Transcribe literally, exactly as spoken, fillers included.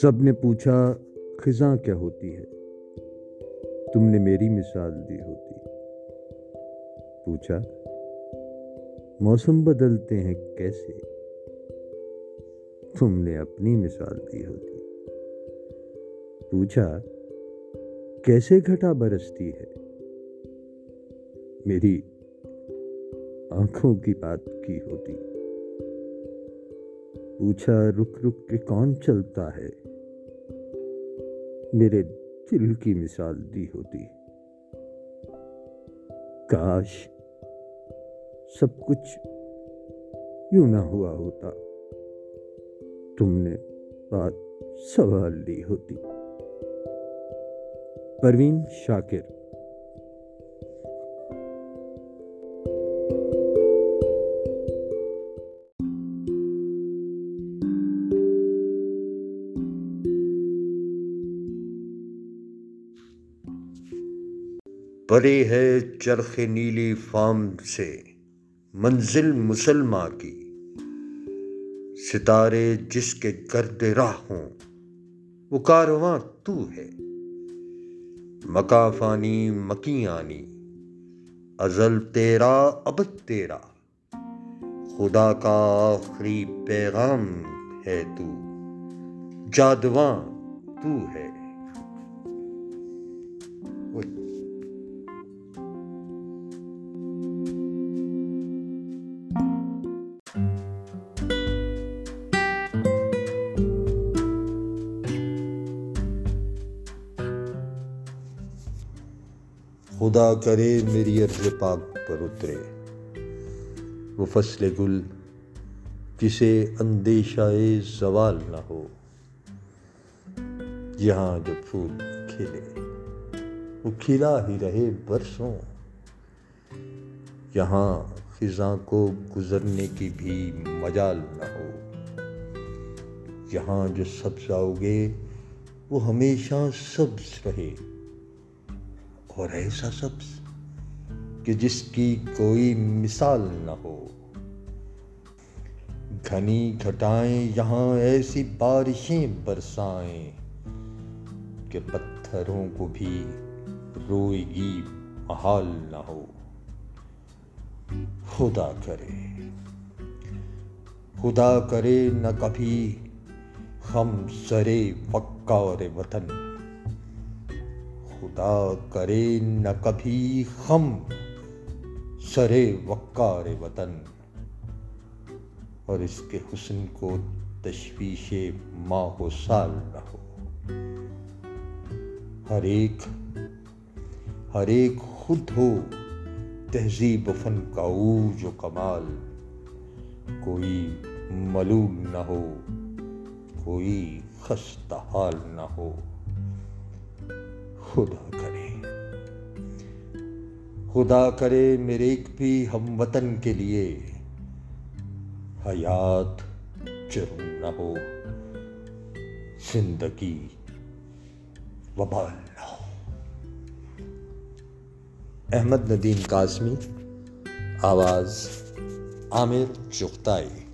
سب نے پوچھا خزاں کیا ہوتی ہے؟ تم نے میری مثال دی ہوتی. پوچھا موسم بدلتے ہیں کیسے؟ تم نے اپنی مثال دی ہوتی. پوچھا کیسے گھٹا برستی ہے؟ میری آنکھوں کی بات کی ہوتی. پوچھا رک رک کے کون چلتا ہے؟ میرے دل کی مثال دی ہوتی. کاش سب کچھ یوں نہ ہوا ہوتا، تم نے بات سوال لی ہوتی. پروین شاکر. پری ہے چرخ نیلی فام سے منزل مسلمہ کی، ستارے جس کے گرد راہ ہوں وہ کارواں تو ہے. مکا فانی مکیانی، ازل تیرا ابد تیرا، خدا کا آخری پیغام ہے تو، جادواں تو ہے. خدا کرے میری عرض پاک پر اترے وہ فصل گل جسے اندیشائے زوال نہ ہو. یہاں جو پھول کھلے وہ کھلا ہی رہے برسوں، یہاں خزاں کو گزرنے کی بھی مجال نہ ہو. یہاں جو سبز اگے وہ ہمیشہ سبز رہے، اور ایسا سبز کہ جس کی کوئی مثال نہ ہو. گھنی گھٹائیں یہاں ایسی بارشیں برسائیں کہ پتھروں کو بھی روئے گی محال نہ ہو. خدا کرے خدا کرے نہ کبھی ہم سرے وقار وطن، خدا کرے نہ کبھی خم سرے وقار وطن، اور اس کے حسن کو تشویش ماہ و سال نہ ہو. ہر ایک ہر ایک خود ہو تہذیب و فن کا اوج و کمال، کوئی ملول نہ ہو، کوئی خستہ حال نہ ہو. خدا کرے خدا کرے میرے ایک بھی ہم وطن کے لیے حیات جرم نہ ہو، زندگی وبال نہ ہو. احمد ندیم قاسمی، آواز عامر چغتائی.